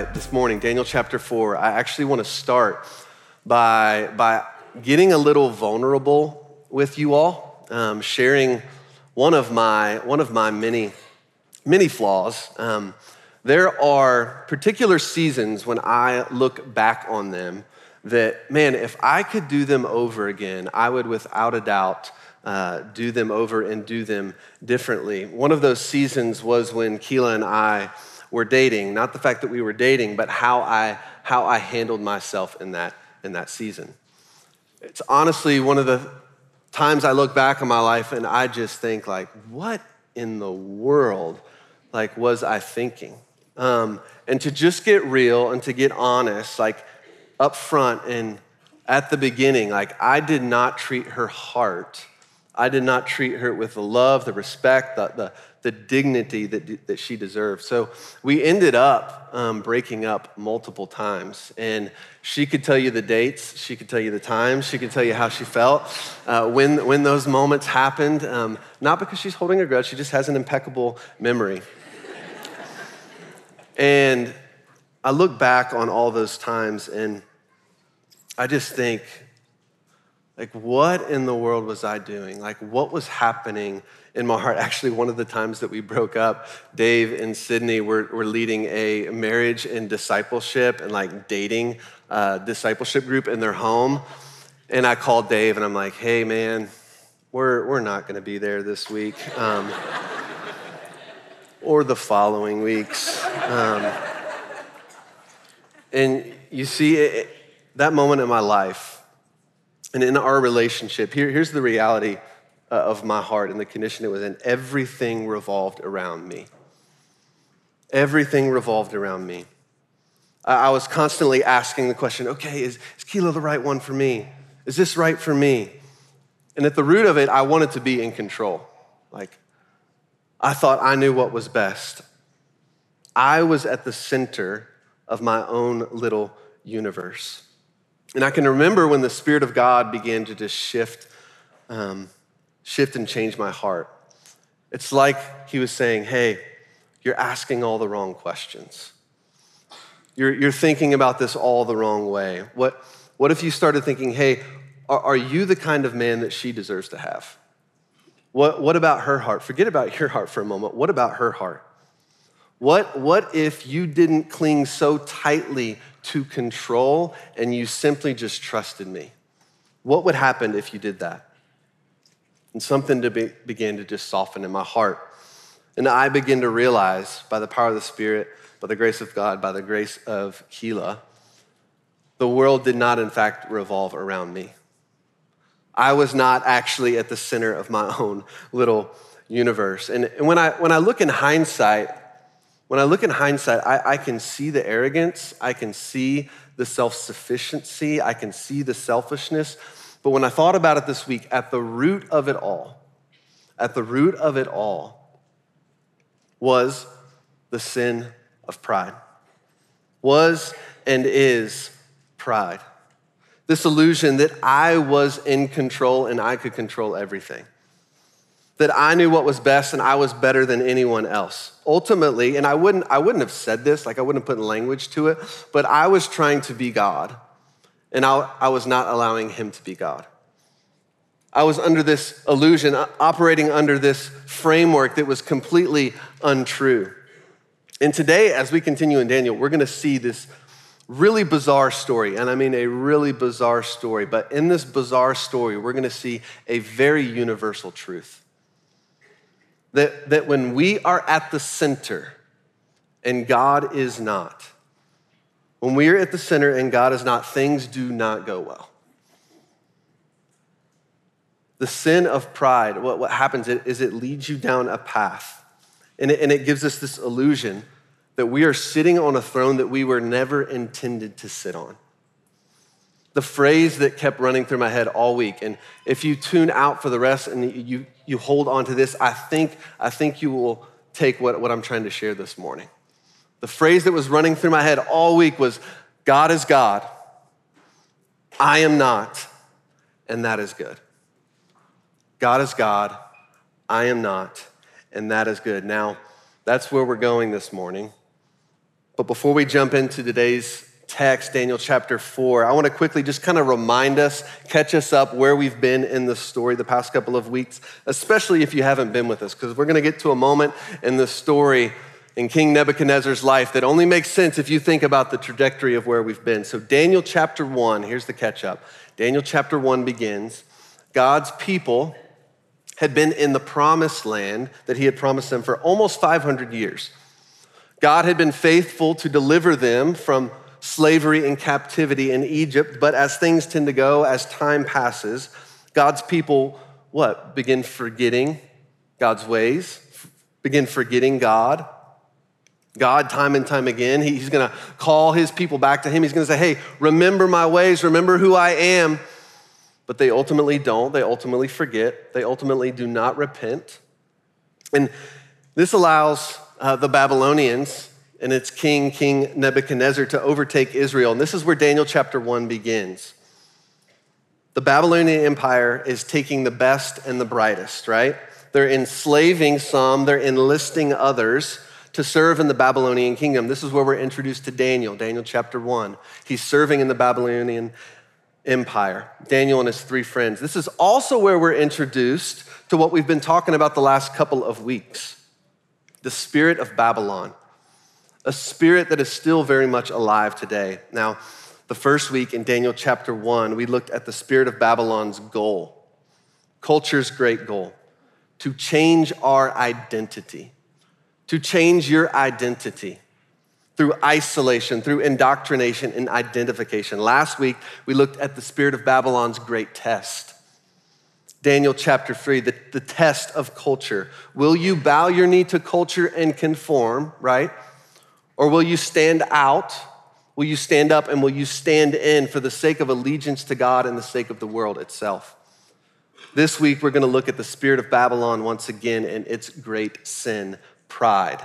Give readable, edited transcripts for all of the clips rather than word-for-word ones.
right this morning, Daniel chapter 4, I actually want to start by getting a little vulnerable with you all, sharing one of my many flaws. There are particular seasons when I look back on them that, man, if I could do them over again, I would without a doubt do them over and do them differently. One of those seasons was when Keilah and I were dating, not the fact that we were dating, but how I handled myself in that season. It's honestly one of the times I look back on my life and I just think like, what in the world, like, was I thinking? And to just get real and to get honest, like up front and at the beginning, like I did not treat her heart. I did not treat her with the love, the respect, the dignity that she deserved. So we ended up breaking up multiple times. And she could tell you the dates, she could tell you the times, she could tell you how she felt, when those moments happened. Not because she's holding a grudge, she just has an impeccable memory. And I look back on all those times and I just think, like, what in the world was I doing? Like, what was happening in my heart? Actually, one of the times that we broke up, Dave and Sydney were leading a marriage and discipleship and like dating discipleship group in their home. And I called Dave and I'm like, hey man, we're not gonna be there this week or the following weeks. And you see, that moment in my life, and in our relationship, here's the reality of my heart and the condition it was in. Everything revolved around me. Everything revolved around me. I was constantly asking the question, okay, is Keilah the right one for me? Is this right for me? And at the root of it, I wanted to be in control. Like, I thought I knew what was best. I was at the center of my own little universe. And I can remember when the Spirit of God began to just shift and change my heart. It's like he was saying, hey, you're asking all the wrong questions. You're thinking about this all the wrong way. What if you started thinking, hey, are you the kind of man that she deserves to have? What about her heart? Forget about your heart for a moment. What about her heart? What if you didn't cling so tightly to control and you simply just trusted me? What would happen if you did that? And something began to just soften in my heart. And I began to realize by the power of the Spirit, by the grace of God, by the grace of Keilah, the world did not in fact revolve around me. I was not actually at the center of my own little universe. And when I look in hindsight, I can see the arrogance, I can see the self-sufficiency, I can see the selfishness. But when I thought about it this week, at the root of it all was the sin of pride, was and is pride. This illusion that I was in control and I could control everything, that I knew what was best and I was better than anyone else. Ultimately, and I wouldn't have said this, like I wouldn't have put language to it, but I was trying to be God and I was not allowing him to be God. I was under this illusion, operating under this framework that was completely untrue. And today, as we continue in Daniel, we're gonna see this really bizarre story, and I mean a really bizarre story, but in this bizarre story, we're gonna see a very universal truth. That when we are at the center and God is not, when we are at the center and God is not, things do not go well. The sin of pride, what happens is it leads you down a path, and it gives us this illusion that we are sitting on a throne that we were never intended to sit on. The phrase that kept running through my head all week, and if you tune out for the rest and you hold on to this, I think you will take what I'm trying to share this morning. The phrase that was running through my head all week was, God is God, I am not, and that is good. God is God, I am not, and that is good. Now, that's where we're going this morning. But before we jump into today's text, Daniel chapter 4, I want to quickly just kind of remind us, catch us up where we've been in the story the past couple of weeks, especially if you haven't been with us, because we're going to get to a moment in the story in King Nebuchadnezzar's life that only makes sense if you think about the trajectory of where we've been. So Daniel chapter 1, here's the catch up. Daniel chapter 1 begins, God's people had been in the promised land that he had promised them for almost 500 years. God had been faithful to deliver them from slavery and captivity in Egypt, but as things tend to go, as time passes, God's people, what? Begin forgetting God's ways, begin forgetting God. God, time and time again, he's gonna call his people back to him. He's gonna say, hey, remember my ways, remember who I am. But they ultimately don't. They ultimately forget. They ultimately do not repent. And this allows the Babylonians and its king, King Nebuchadnezzar, to overtake Israel. And this is where Daniel chapter 1 begins. The Babylonian Empire is taking the best and the brightest, right? They're enslaving some. They're enlisting others to serve in the Babylonian kingdom. This is where we're introduced to Daniel, Daniel chapter 1. He's serving in the Babylonian Empire, Daniel and his three friends. This is also where we're introduced to what we've been talking about the last couple of weeks, the spirit of Babylon, a spirit that is still very much alive today. Now, the first week in Daniel chapter 1, we looked at the spirit of Babylon's goal, culture's great goal, to change our identity, to change your identity through isolation, through indoctrination and identification. Last week, we looked at the spirit of Babylon's great test. Daniel chapter 3, the test of culture. Will you bow your knee to culture and conform, right? Or will you stand out? Will you stand up and will you stand in for the sake of allegiance to God and the sake of the world itself? This week, we're gonna look at the spirit of Babylon once again and its great sin, pride,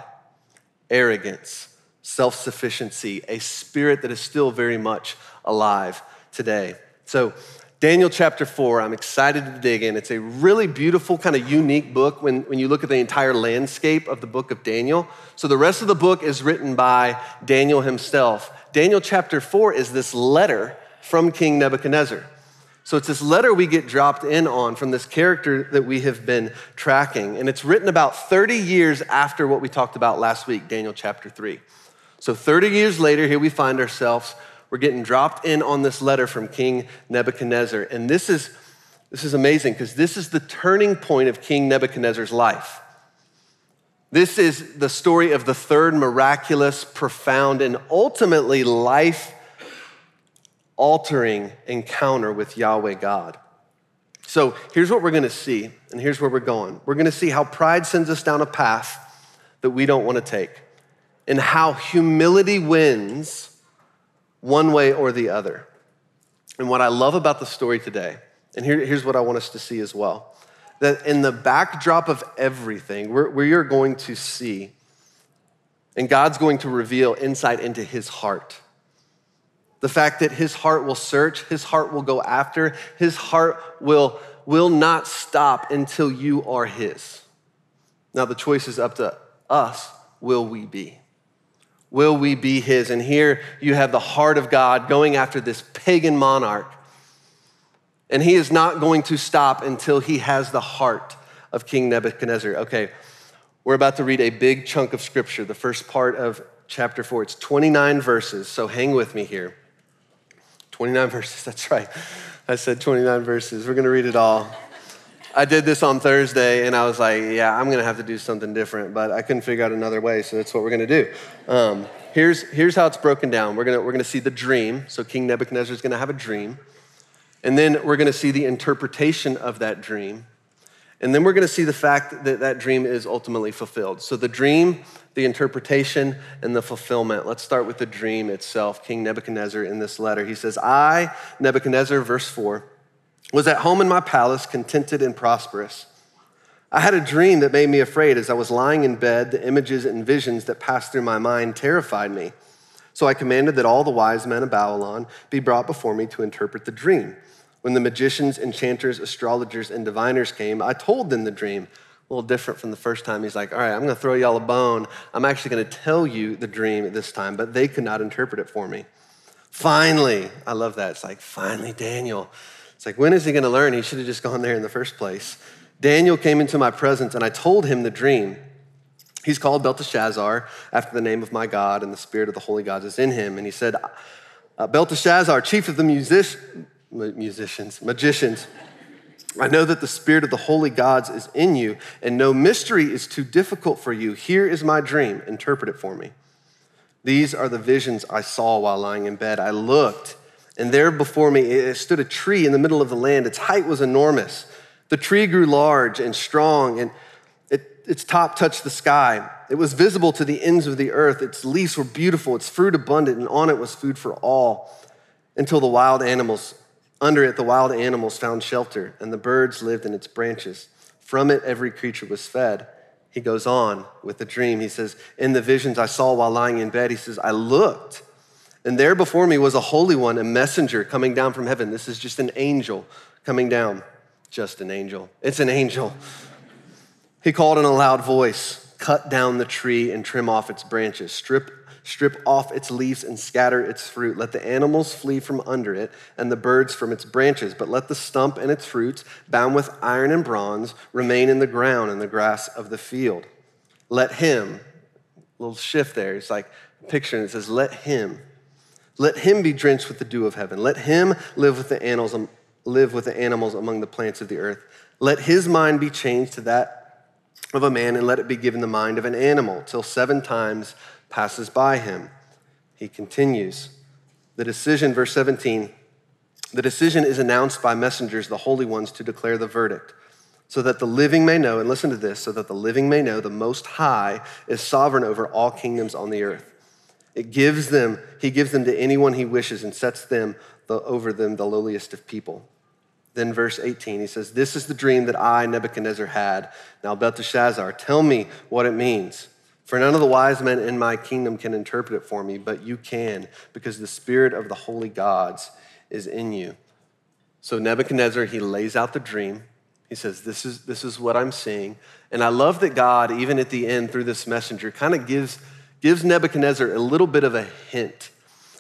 arrogance, self-sufficiency, a spirit that is still very much alive today. So Daniel chapter 4, I'm excited to dig in. It's a really beautiful, kind of unique book when you look at the entire landscape of the book of Daniel. So the rest of the book is written by Daniel himself. Daniel chapter 4 is this letter from King Nebuchadnezzar. So it's this letter we get dropped in on from this character that we have been tracking. And it's written about 30 years after what we talked about last week, Daniel chapter 3. So 30 years later, here we find ourselves, we're getting dropped in on this letter from King Nebuchadnezzar. And this is amazing because this is the turning point of King Nebuchadnezzar's life. This is the story of the third miraculous, profound, and ultimately life-altering encounter with Yahweh God. So here's what we're gonna see, and here's where we're going. We're gonna see how pride sends us down a path that we don't wanna take, and how humility wins one way or the other. And what I love about the story today, and here's what I want us to see as well, that in the backdrop of everything, we are going to see, and God's going to reveal insight into his heart. The fact that his heart will search, his heart will go after, his heart will not stop until you are his. Now the choice is up to us, will we be? Will we be his? And here you have the heart of God going after this pagan monarch. And he is not going to stop until he has the heart of King Nebuchadnezzar. Okay, we're about to read a big chunk of scripture, the first part of chapter 4. It's 29 verses, so hang with me here. 29 verses, that's right. I said 29 verses. We're gonna read it all. I did this on Thursday and I was like, yeah, I'm gonna have to do something different, but I couldn't figure out another way, so that's what we're gonna do. Here's how it's broken down. We're gonna see the dream. So King Nebuchadnezzar is gonna have a dream. And then we're gonna see the interpretation of that dream. And then we're gonna see the fact that that dream is ultimately fulfilled. So the dream, the interpretation, and the fulfillment. Let's start with the dream itself. King Nebuchadnezzar in this letter, he says, I, Nebuchadnezzar, verse 4, was at home in my palace, contented and prosperous. I had a dream that made me afraid. As I was lying in bed, the images and visions that passed through my mind terrified me. So I commanded that all the wise men of Babylon be brought before me to interpret the dream. When the magicians, enchanters, astrologers, and diviners came, I told them the dream. a little different from the first time. He's like, all right, I'm going to throw y'all a bone. I'm actually going to tell you the dream at this time, but they could not interpret it for me. Finally, I love that. It's like, finally, Daniel. It's like, when is he going to learn? He should have just gone there in the first place. Daniel came into my presence, and I told him the dream. He's called Belteshazzar after the name of my God, and the spirit of the holy gods is in him. And he said, Belteshazzar, chief of the magicians, I know that the spirit of the holy gods is in you, and no mystery is too difficult for you. Here is my dream. Interpret it for me. These are the visions I saw while lying in bed. I looked, and there before me it stood a tree in the middle of the land. Its height was enormous. The tree grew large and strong, and its top touched the sky. It was visible to the ends of the earth. Its leaves were beautiful, its fruit abundant, and on it was food for all, until the wild animals under it, the wild animals found shelter, and the birds lived in its branches. From it, every creature was fed. He goes on with the dream. He says, in the visions I saw while lying in bed, he says, I looked, and there before me was a holy one, a messenger coming down from heaven. This is just an angel coming down. Just an angel. It's an angel. He called in a loud voice, cut down the tree and trim off its branches, strip off its leaves and scatter its fruit. Let the animals flee from under it and the birds from its branches, but let the stump and its fruits, bound with iron and bronze, remain in the ground and the grass of the field. Let him, little shift there, it's like a picture, and it says, let him be drenched with the dew of heaven. Let him live with the animals among the plants of the earth. Let his mind be changed to that of a man, and let it be given the mind of an animal, till 7 times passes by him. He continues. The decision, verse 17, the decision is announced by messengers, the holy ones, to declare the verdict, so that the living may know, and listen to this, so that the living may know the Most High is sovereign over all kingdoms on the earth. He gives them to anyone he wishes, and sets them over them the lowliest of people. Then verse 18, he says, this is the dream that I, Nebuchadnezzar, had. Now, Belteshazzar, tell me what it means. For none of the wise men in my kingdom can interpret it for me, but you can, because the spirit of the holy gods is in you. So Nebuchadnezzar, he lays out the dream. He says, this is what I'm seeing. And I love that God, even at the end through this messenger, kind of gives Nebuchadnezzar a little bit of a hint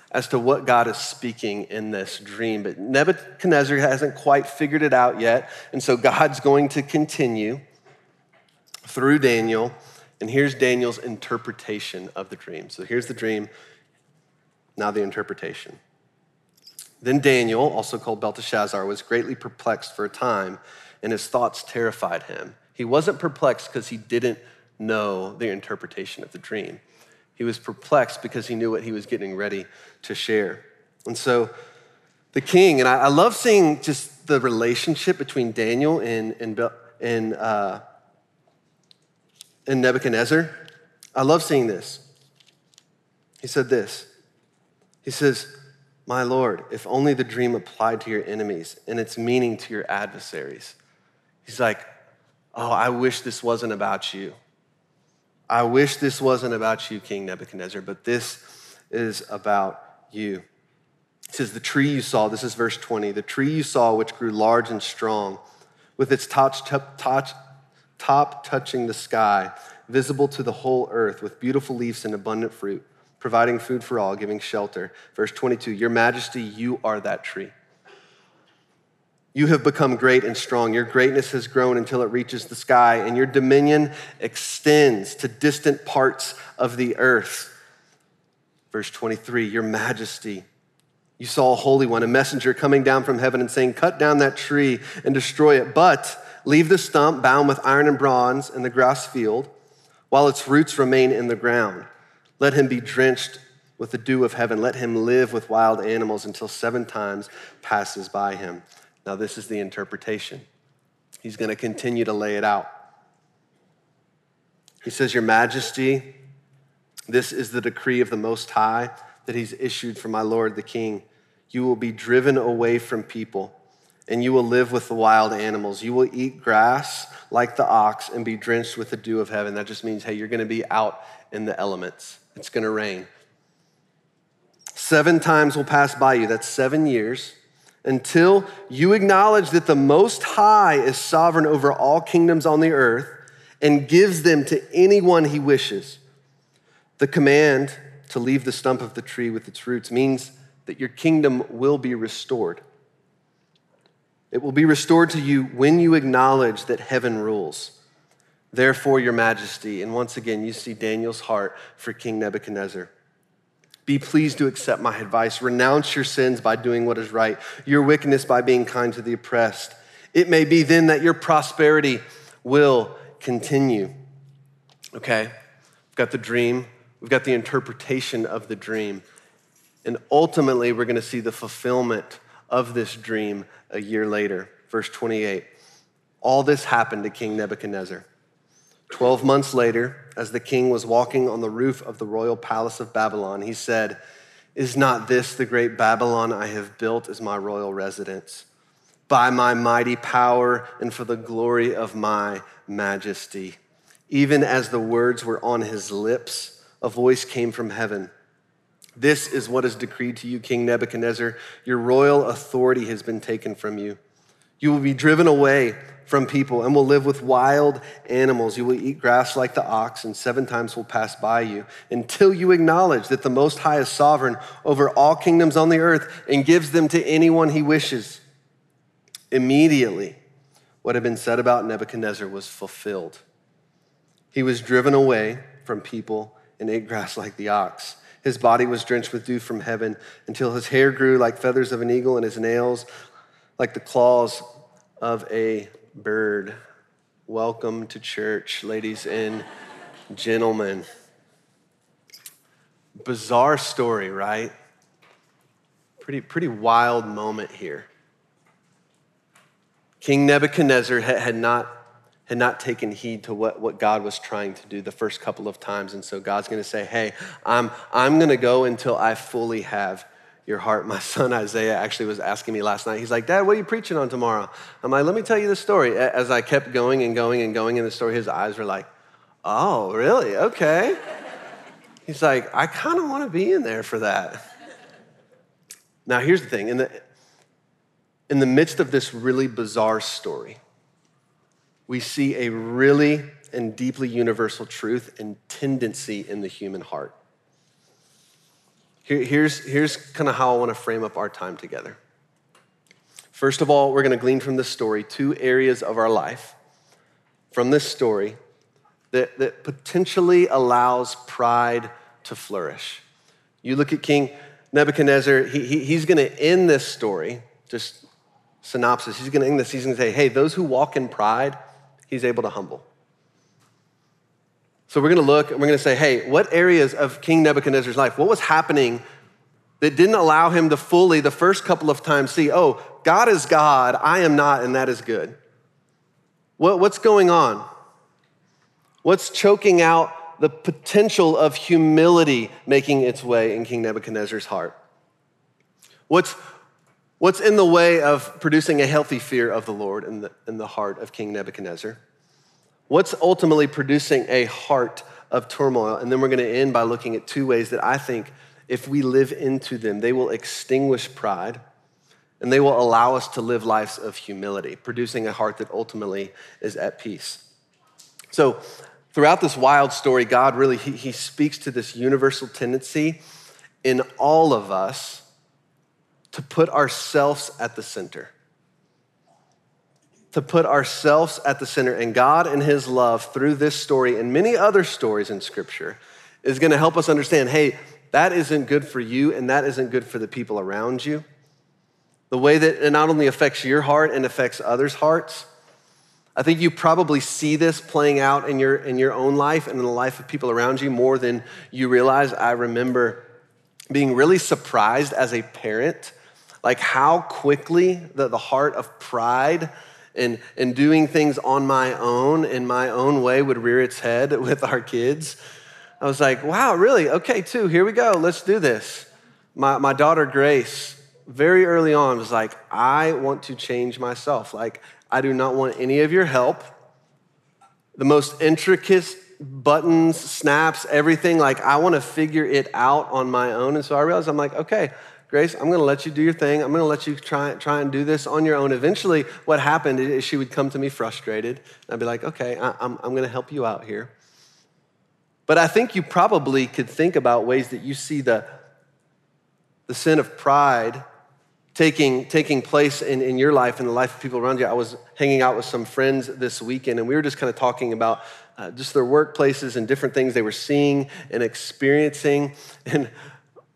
as to what God is speaking in this dream. But Nebuchadnezzar hasn't quite figured it out yet. And so God's going to continue through Daniel. And here's Daniel's interpretation of the dream. So here's the dream, now the interpretation. Then Daniel, also called Belteshazzar, was greatly perplexed for a time, and his thoughts terrified him. He wasn't perplexed because he didn't know the interpretation of the dream. He was perplexed because he knew what he was getting ready to share. And so the king, and I love seeing just the relationship between Daniel and Nebuchadnezzar. I love seeing this. He said this. He says, my Lord, if only the dream applied to your enemies and its meaning to your adversaries. He's like, oh, I wish this wasn't about you. I wish this wasn't about you, King Nebuchadnezzar, but this is about you. It says, the tree you saw, this is verse 20, the tree you saw, which grew large and strong, with its top touching the sky, visible to the whole earth, with beautiful leaves and abundant fruit, providing food for all, giving shelter. Verse 22, your majesty, you are that tree. You have become great and strong. Your greatness has grown until it reaches the sky, and your dominion extends to distant parts of the earth. Verse 23, your majesty, you saw a holy one, a messenger coming down from heaven and saying, cut down that tree and destroy it, but leave the stump bound with iron and bronze in the grass field while its roots remain in the ground. Let him be drenched with the dew of heaven. Let him live with wild animals until 7 times passes by him. Now, this is the interpretation. He's going to continue to lay it out. He says, your majesty, this is the decree of the Most High that he's issued for my Lord, the King. You will be driven away from people, and you will live with the wild animals. You will eat grass like the ox and be drenched with the dew of heaven. That just means, hey, you're going to be out in the elements. It's going to rain. 7 times will pass by you. That's 7 years. Until you acknowledge that the Most High is sovereign over all kingdoms on the earth and gives them to anyone he wishes. The command to leave the stump of the tree with its roots means that your kingdom will be restored. It will be restored to you when you acknowledge that heaven rules. Therefore, your majesty, and once again, you see Daniel's heart for King Nebuchadnezzar. Be pleased to accept my advice. Renounce your sins by doing what is right, your wickedness by being kind to the oppressed. It may be then that your prosperity will continue. Okay, we've got the dream. We've got the interpretation of the dream. And ultimately, we're gonna see the fulfillment of this dream a year later. Verse 28, all this happened to King Nebuchadnezzar. 12 months later, as the king was walking on the roof of the royal palace of Babylon, he said, "Is not this the great Babylon I have built as my royal residence? By my mighty power and for the glory of my majesty." Even as the words were on his lips, a voice came from heaven. "This is what is decreed to you, King Nebuchadnezzar. Your royal authority has been taken from you. You will be driven away from people and will live with wild animals. You will eat grass like the ox, and 7 times will pass by you until you acknowledge that the Most High is sovereign over all kingdoms on the earth and gives them to anyone he wishes." Immediately, what had been said about Nebuchadnezzar was fulfilled. He was driven away from people and ate grass like the ox. His body was drenched with dew from heaven until his hair grew like feathers of an eagle and his nails like the claws of a bird. Welcome to church, ladies and gentlemen. Bizarre story, right? Pretty wild moment here. King Nebuchadnezzar had not taken heed to what God was trying to do the first couple of times. And so God's gonna say, hey, I'm gonna go until I fully have your heart. My son Isaiah actually was asking me last night. He's like, Dad, what are you preaching on tomorrow? I'm like, let me tell you the story. As I kept going and going and going in the story, his eyes were like, oh, really? Okay. He's like, I kind of want to be in there for that. Now, here's the thing. In the midst of this really bizarre story, we see a really and deeply universal truth and tendency in the human heart. Here's kind of how I want to frame up our time together. First of all, we're going to glean from this story 2 areas of our life from this story that potentially allows pride to flourish. You look at King Nebuchadnezzar, he's going to end this story, just synopsis. He's going to end this, he's going to say, hey, those who walk in pride, he's able to humble. So we're gonna look and we're gonna say, hey, what areas of King Nebuchadnezzar's life, what was happening that didn't allow him to fully, the first couple of times, see, oh, God is God, I am not, and that is good. What's going on? What's choking out the potential of humility making its way in King Nebuchadnezzar's heart? What's in the way of producing a healthy fear of the Lord in the heart of King Nebuchadnezzar? What's ultimately producing a heart of turmoil? And then we're gonna end by looking at 2 ways that I think if we live into them, they will extinguish pride and they will allow us to live lives of humility, producing a heart that ultimately is at peace. So throughout this wild story, God really, he speaks to this universal tendency in all of us to put ourselves at the center. To put ourselves at the center. And God and his love through this story and many other stories in scripture is gonna help us understand, hey, that isn't good for you and that isn't good for the people around you. The way that it not only affects your heart and affects others' hearts. I think you probably see this playing out in your own life and in the life of people around you more than you realize. I remember being really surprised as a parent, like how quickly the heart of pride and doing things on my own, in my own way, would rear its head with our kids. I was like, wow, really? Okay, 2, here we go, let's do this. My daughter, Grace, very early on was like, I want to change myself. Like, I do not want any of your help. The most intricate buttons, snaps, everything, like I wanna figure it out on my own. And so I realized, I'm like, okay, Grace, I'm going to let you do your thing. I'm going to let you try and do this on your own. Eventually, what happened is she would come to me frustrated. And I'd be like, okay, I'm going to help you out here. But I think you probably could think about ways that you see the sin of pride taking place in your life and the life of people around you. I was hanging out with some friends this weekend, and we were just kind of talking about just their workplaces and different things they were seeing and experiencing. And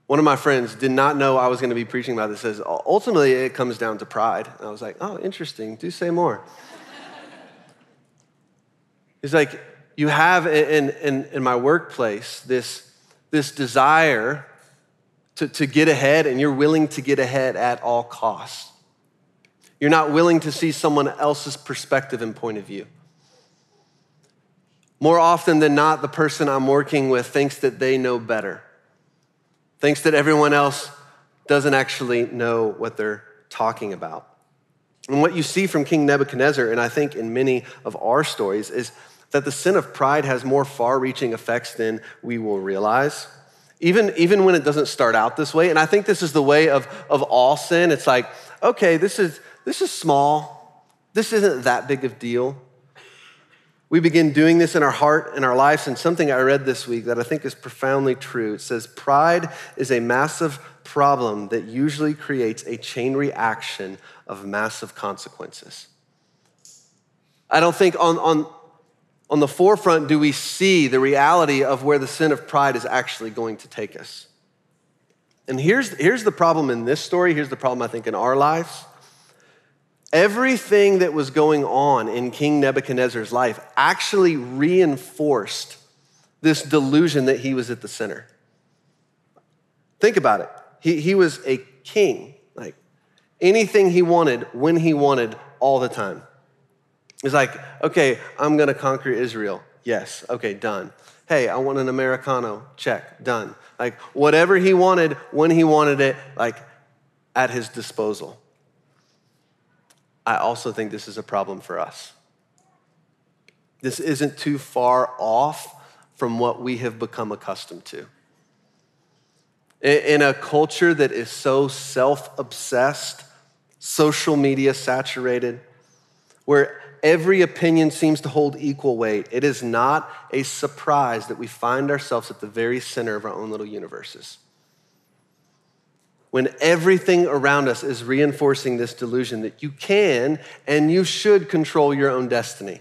one of my friends did not know I was going to be preaching about this. Says, ultimately, it comes down to pride. And I was like, oh, interesting. Do say more. He's like, you have in my workplace this desire to get ahead, and you're willing to get ahead at all costs. You're not willing to see someone else's perspective and point of view. More often than not, the person I'm working with thinks that they know better, thinks that everyone else doesn't actually know what they're talking about. And what you see from King Nebuchadnezzar, and I think in many of our stories, is that the sin of pride has more far-reaching effects than we will realize. Even when it doesn't start out this way, and I think this is the way of all sin. It's like, okay, this is small. This isn't that big of a deal. We begin doing this in our heart and our lives, and something I read this week that I think is profoundly true. It says, pride is a massive problem that usually creates a chain reaction of massive consequences. I don't think on the forefront, do we see the reality of where the sin of pride is actually going to take us? And here's the problem in this story. Here's the problem, I think, in our lives. Everything that was going on in King Nebuchadnezzar's life actually reinforced this delusion that he was at the center. Think about it. He was a king. Like, anything he wanted, when he wanted, all the time. It's like, okay, I'm going to conquer Israel. Yes. Okay, done. Hey, I want an Americano. Check. Done. Like, whatever he wanted, when he wanted it, like, at his disposal. I also think this is a problem for us. This isn't too far off from what we have become accustomed to. In a culture that is so self-obsessed, social media saturated, where every opinion seems to hold equal weight, it is not a surprise that we find ourselves at the very center of our own little universes. When everything around us is reinforcing this delusion that you can and you should control your own destiny.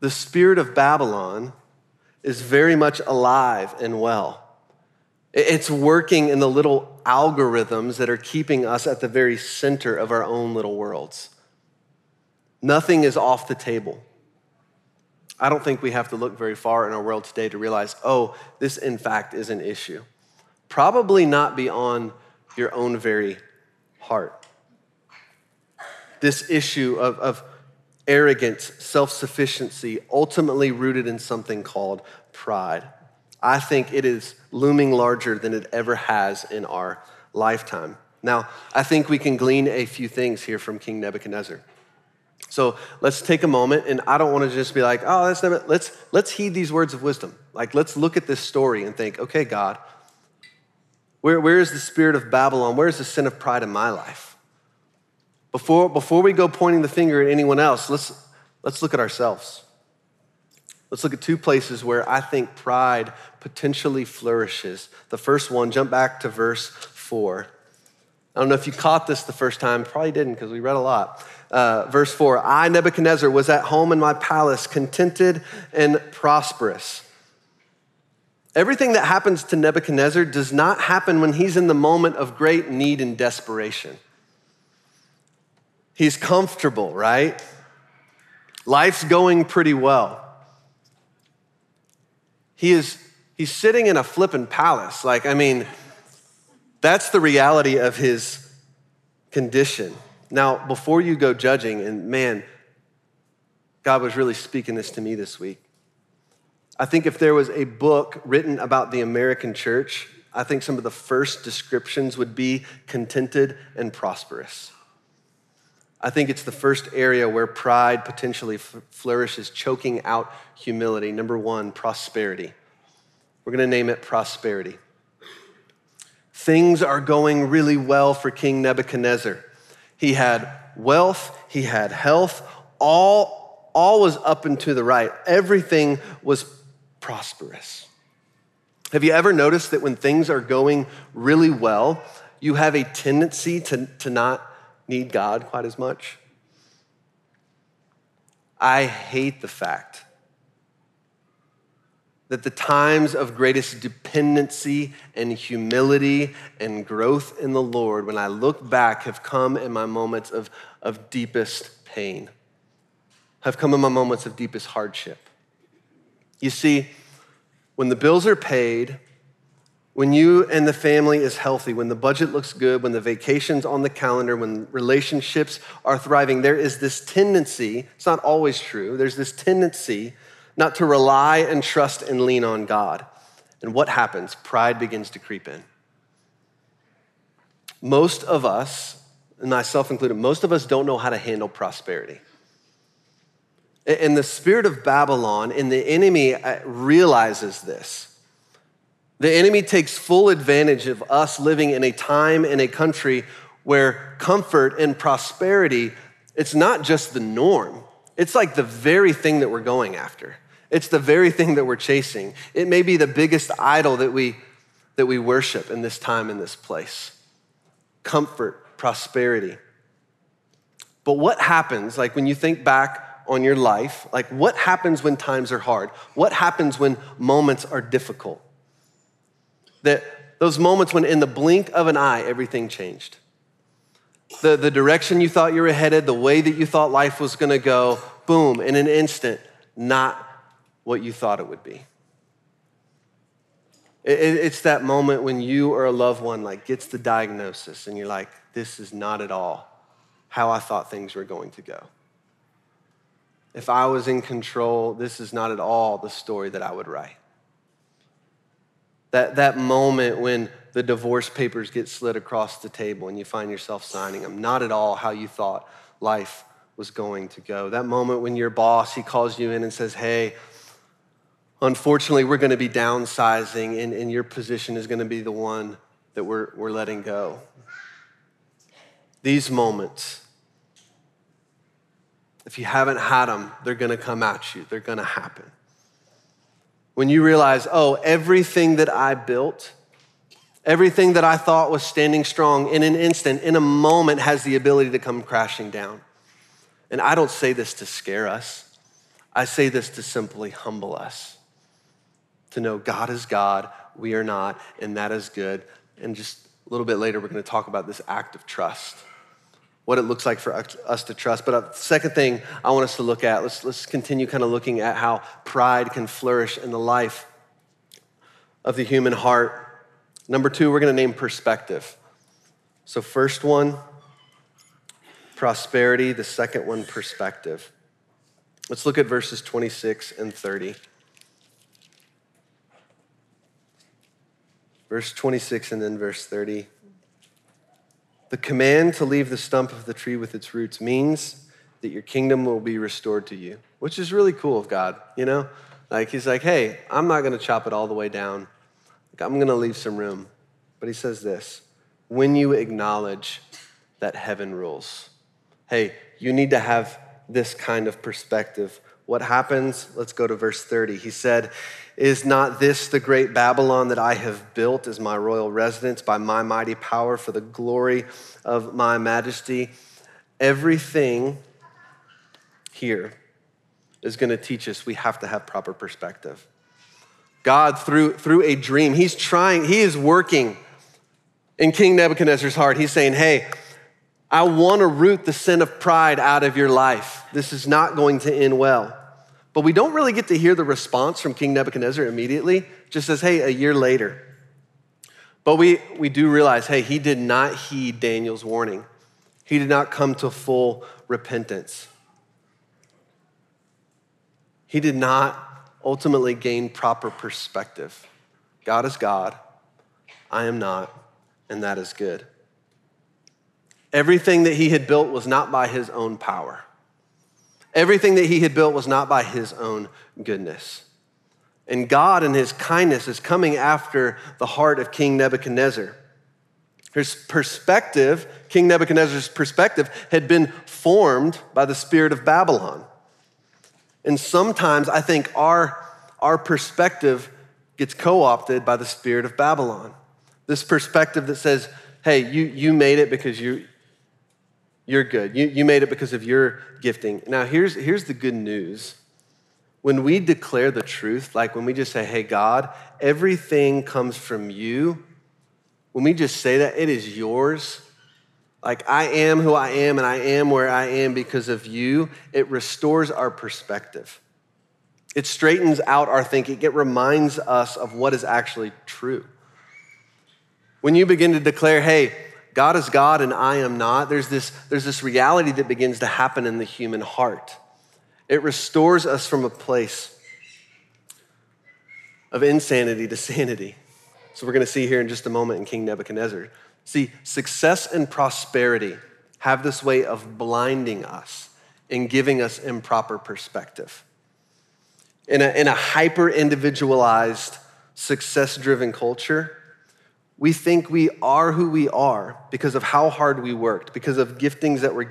The spirit of Babylon is very much alive and well. It's working in the little algorithms that are keeping us at the very center of our own little worlds. Nothing is off the table. I don't think we have to look very far in our world today to realize, oh, this in fact is an issue. Probably not beyond your own very heart. This issue of arrogance, self-sufficiency, ultimately rooted in something called pride. I think it is looming larger than it ever has in our lifetime. Now, I think we can glean a few things here from King Nebuchadnezzar. So let's take a moment, and I don't want to just be like, oh, that's never, let's heed these words of wisdom. Like, let's look at this story and think, okay, God, where is the spirit of Babylon? Where is the sin of pride in my life? Before we go pointing the finger at anyone else, let's look at ourselves. Let's look at two places where I think pride potentially flourishes. The first one, jump back to verse 4. I don't know if you caught this the first time. Probably didn't, because we read a lot. Verse 4, I, Nebuchadnezzar, was at home in my palace, contented and prosperous. Everything that happens to Nebuchadnezzar does not happen when he's in the moment of great need and desperation. He's comfortable, right? Life's going pretty well. He's sitting in a flippin' palace. Like, I mean, that's the reality of his condition. Now, before you go judging, and man, God was really speaking this to me this week. I think if there was a book written about the American church, I think some of the first descriptions would be contented and prosperous. I think it's the first area where pride potentially flourishes, choking out humility. Number one, prosperity. We're going to name it prosperity. things are going really well for King Nebuchadnezzar. He had wealth, he had health, all was up and to the right. Everything was prosperous. Have you ever noticed that when things are going really well, you have a tendency to not need God quite as much? I hate the fact that the times of greatest dependency and humility and growth in the Lord, when I look back, have come in my moments of deepest pain, have come in my moments of deepest hardship. You see, when the bills are paid, when you and the family is healthy, when the budget looks good, when the vacation's on the calendar, when relationships are thriving, there is this tendency, it's not always true, there's this tendency not to rely and trust and lean on God. And what happens? Pride begins to creep in. Most of us, and myself included, most of us don't know how to handle prosperity. And the spirit of Babylon and the enemy realizes this. The enemy takes full advantage of us living in a time in a country where comfort and prosperity, it's not just the norm. It's like the very thing that we're going after. It's the very thing that we're chasing. It may be the biggest idol that we worship in this time, in this place. Comfort, prosperity. But what happens, like when you think back on your life, like what happens when times are hard? What happens when moments are difficult? That those moments when in the blink of an eye, everything changed. The direction you thought you were headed, the way that you thought life was gonna go, boom, in an instant, not what you thought it would be. It's that moment when you or a loved one like gets the diagnosis and you're like, this is not at all how I thought things were going to go. If I was in control, this is not at all the story that I would write. That moment when the divorce papers get slid across the table and you find yourself signing them, not at all how you thought life was going to go. That moment when your boss, he calls you in and says, hey, unfortunately, we're gonna be downsizing and your position is gonna be the one that we're letting go. These moments, if you haven't had them, they're gonna come at you, they're gonna happen. When you realize, oh, everything that I built, everything that I thought was standing strong in an instant, in a moment, has the ability to come crashing down. And I don't say this to scare us. I say this to simply humble us, to know God is God, we are not, and that is good. And just a little bit later, we're gonna talk about this act of trust, what it looks like for us to trust. But the second thing I want us to look at, let's continue kind of looking at how pride can flourish in the life of the human heart. Number two, we're gonna name perspective. So first one, prosperity. The second one, perspective. Let's look at verses 26 and 30. Verse 26 and then verse 30. The command to leave the stump of the tree with its roots means that your kingdom will be restored to you, which is really cool of God, you know? Like he's like, hey, I'm not gonna chop it all the way down. I'm gonna leave some room. But he says this, when you acknowledge that heaven rules. Hey, you need to have this kind of perspective. What happens? Let's go to verse 30. He said, is not this the great Babylon that I have built as my royal residence by my mighty power for the glory of my majesty? Everything here is gonna teach us we have to have proper perspective. God, through a dream, he's trying, he is working in King Nebuchadnezzar's heart. He's saying, hey, I wanna root the sin of pride out of your life. This is not going to end well. But we don't really get to hear the response from King Nebuchadnezzar immediately, just says, hey, a year later. But we do realize, hey, he did not heed Daniel's warning. He did not come to full repentance. He did not ultimately gain proper perspective. God is God, I am not, and that is good. Everything that he had built was not by his own power. Everything that he had built was not by his own goodness. And God in his kindness is coming after the heart of King Nebuchadnezzar. His perspective, King Nebuchadnezzar's perspective, had been formed by the spirit of Babylon. And sometimes I think our perspective gets co-opted by the spirit of Babylon. This perspective that says, hey, you made it because you're good. You made it because of your gifting. Now, here's the good news. When we declare the truth, like when we just say, hey, God, everything comes from you, when we just say that, it is yours. Like, I am who I am and I am where I am because of you. It restores our perspective. It straightens out our thinking. It reminds us of what is actually true. When you begin to declare, hey, God is God and I am not, there's this reality that begins to happen in the human heart. It restores us from a place of insanity to sanity. So we're going to see here in just a moment in King Nebuchadnezzar. See, success and prosperity have this way of blinding us and giving us improper perspective. In a hyper-individualized, success-driven culture, we think we are who we are because of how hard we worked, because of giftings that were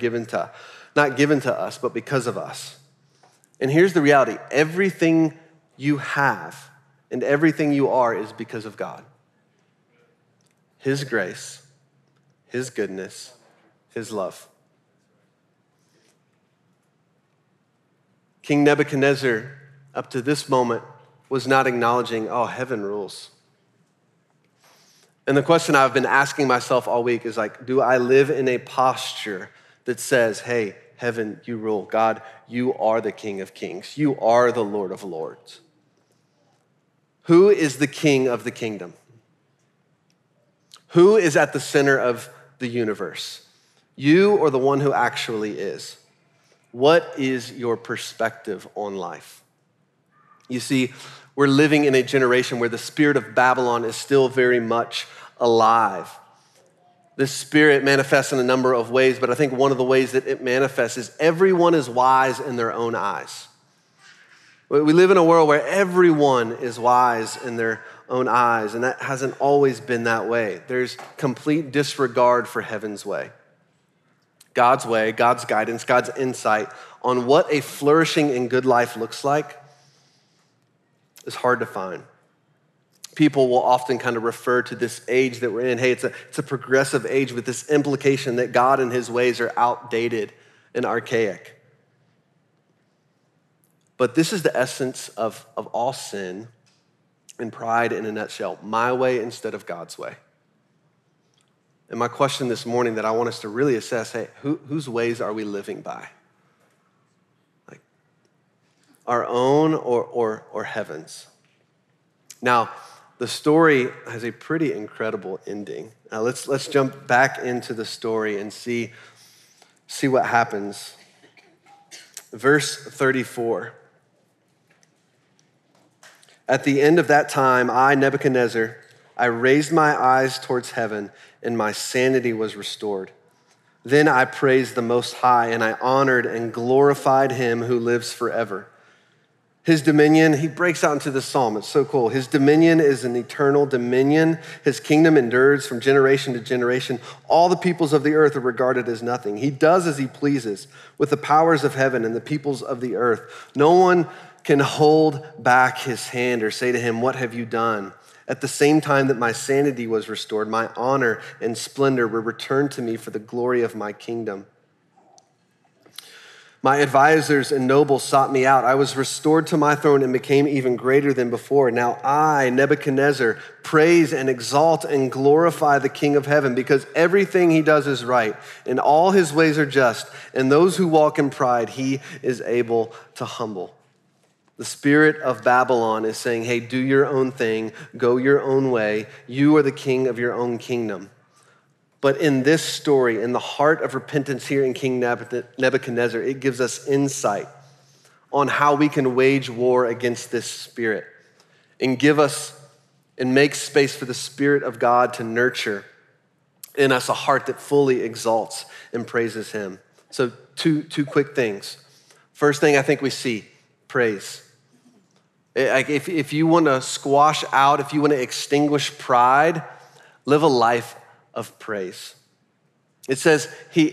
not given to us, but because of us. And here's the reality. Everything you have and everything you are is because of God. His grace, his goodness, his love. King Nebuchadnezzar, up to this moment, was not acknowledging, oh, heaven rules. And the question I've been asking myself all week is like, do I live in a posture that says, hey, heaven, you rule. God, you are the King of Kings. You are the Lord of Lords. Who is the King of the kingdom? Who is at the center of the universe? You or the one who actually is? What is your perspective on life? You see, we're living in a generation where the spirit of Babylon is still very much alive. This spirit manifests in a number of ways, but I think one of the ways that it manifests is everyone is wise in their own eyes. We live in a world where everyone is wise in their own eyes, and that hasn't always been that way. There's complete disregard for heaven's way, God's guidance, God's insight on what a flourishing and good life looks like is hard to find. People will often kind of refer to this age that we're in. Hey, it's a progressive age with this implication that God and his ways are outdated and archaic. But this is the essence of all sin and pride in a nutshell. My way instead of God's way. And my question this morning that I want us to really assess, hey, whose ways are we living by? Like our own or heaven's? Now, the story has a pretty incredible ending. Now let's jump back into the story and see what happens. Verse 34. At the end of that time, I, Nebuchadnezzar, I raised my eyes towards heaven and my sanity was restored. Then I praised the Most High and I honored and glorified him who lives forever. His dominion, he breaks out into this psalm. It's so cool. His dominion is an eternal dominion. His kingdom endures from generation to generation. All the peoples of the earth are regarded as nothing. He does as he pleases with the powers of heaven and the peoples of the earth. No one can hold back his hand or say to him, what have you done? At the same time that my sanity was restored, my honor and splendor were returned to me for the glory of my kingdom. My advisors and nobles sought me out. I was restored to my throne and became even greater than before. Now I, Nebuchadnezzar, praise and exalt and glorify the King of heaven because everything he does is right and all his ways are just. And those who walk in pride, he is able to humble. The spirit of Babylon is saying, hey, do your own thing, go your own way. You are the king of your own kingdom. But in this story, in the heart of repentance here in King Nebuchadnezzar, it gives us insight on how we can wage war against this spirit and give us and make space for the Spirit of God to nurture in us a heart that fully exalts and praises him. So two quick things. First thing I think we see, praise. If you want to squash out, if you want to extinguish pride, live a life of praise. It says he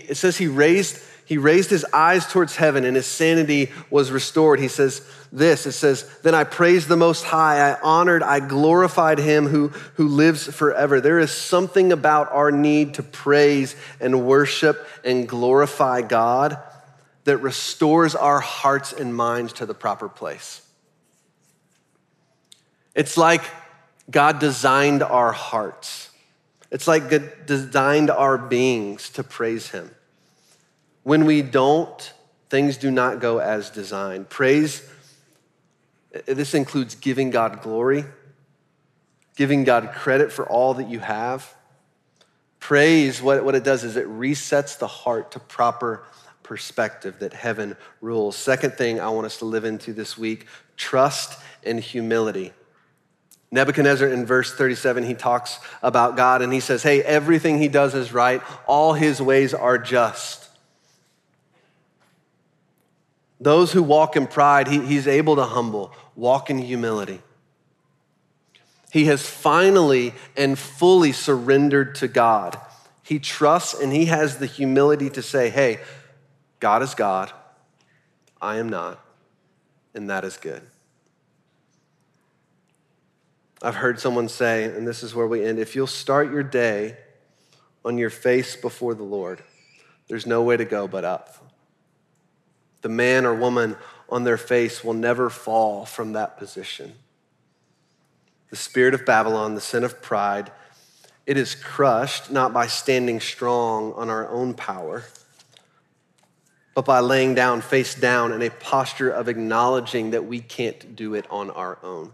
raised his eyes towards heaven and his sanity was restored. He says this, it says, then I praised the Most High, I honored, I glorified him who lives forever. There is something about our need to praise and worship and glorify God that restores our hearts and minds to the proper place. It's like God designed our hearts. It's like God designed our beings to praise him. When we don't, things do not go as designed. Praise, this includes giving God glory, giving God credit for all that you have. Praise, what it does is it resets the heart to proper perspective that heaven rules. Second thing I want us to live into this week, trust and humility. Nebuchadnezzar in verse 37, he talks about God and he says, hey, everything he does is right. All his ways are just. Those who walk in pride, he's able to humble, walk in humility. He has finally and fully surrendered to God. He trusts and he has the humility to say, hey, God is God, I am not, and that is good. I've heard someone say, and this is where we end, if you'll start your day on your face before the Lord, there's no way to go but up. The man or woman on their face will never fall from that position. The spirit of Babylon, the sin of pride, it is crushed not by standing strong on our own power, but by laying down face down in a posture of acknowledging that we can't do it on our own.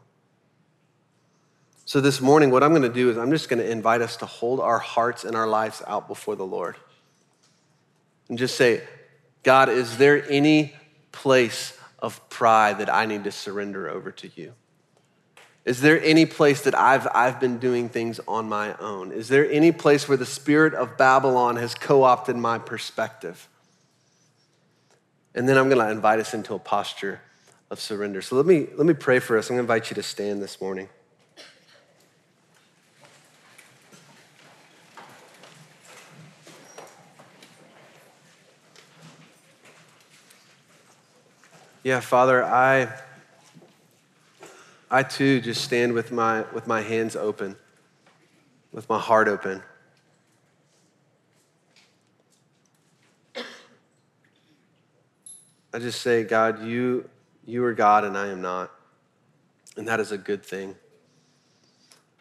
So this morning, what I'm gonna do is I'm just gonna invite us to hold our hearts and our lives out before the Lord and just say, God, is there any place of pride that I need to surrender over to you? Is there any place that I've been doing things on my own? Is there any place where the spirit of Babylon has co-opted my perspective? And then I'm gonna invite us into a posture of surrender. So let me pray for us. I'm gonna invite you to stand this morning. Yeah, Father, I too just stand with my hands open, with my heart open. I just say, God, you are God and I am not, and that is a good thing.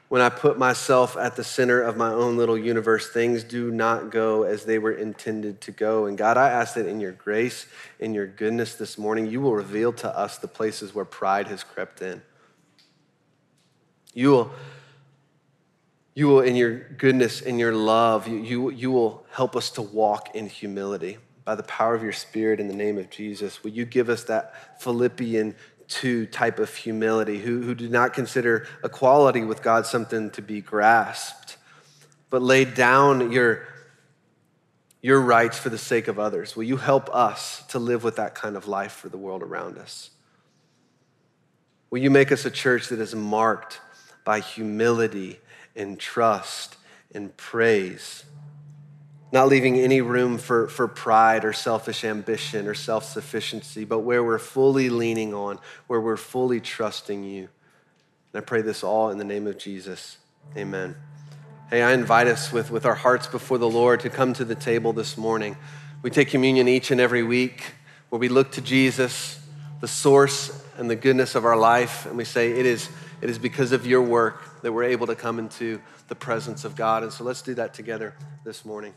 When I put myself at the center of my own little universe, things do not go as they were intended to go. And God, I ask that in your grace, in your goodness this morning, you will reveal to us the places where pride has crept in. You will in your goodness, in your love, you will help us to walk in humility by the power of your spirit in the name of Jesus. Will you give us that Philippian to type of humility, who did not consider equality with God something to be grasped, but laid down your rights for the sake of others. Will you help us to live with that kind of life for the world around us? Will you make us a church that is marked by humility and trust and praise, not leaving any room for pride or selfish ambition or self-sufficiency, but where we're fully leaning on, where we're fully trusting you. And I pray this all in the name of Jesus, amen. Hey, I invite us with our hearts before the Lord to come to the table this morning. We take communion each and every week where we look to Jesus, the source and the goodness of our life, and we say it is because of your work that we're able to come into the presence of God. And so let's do that together this morning.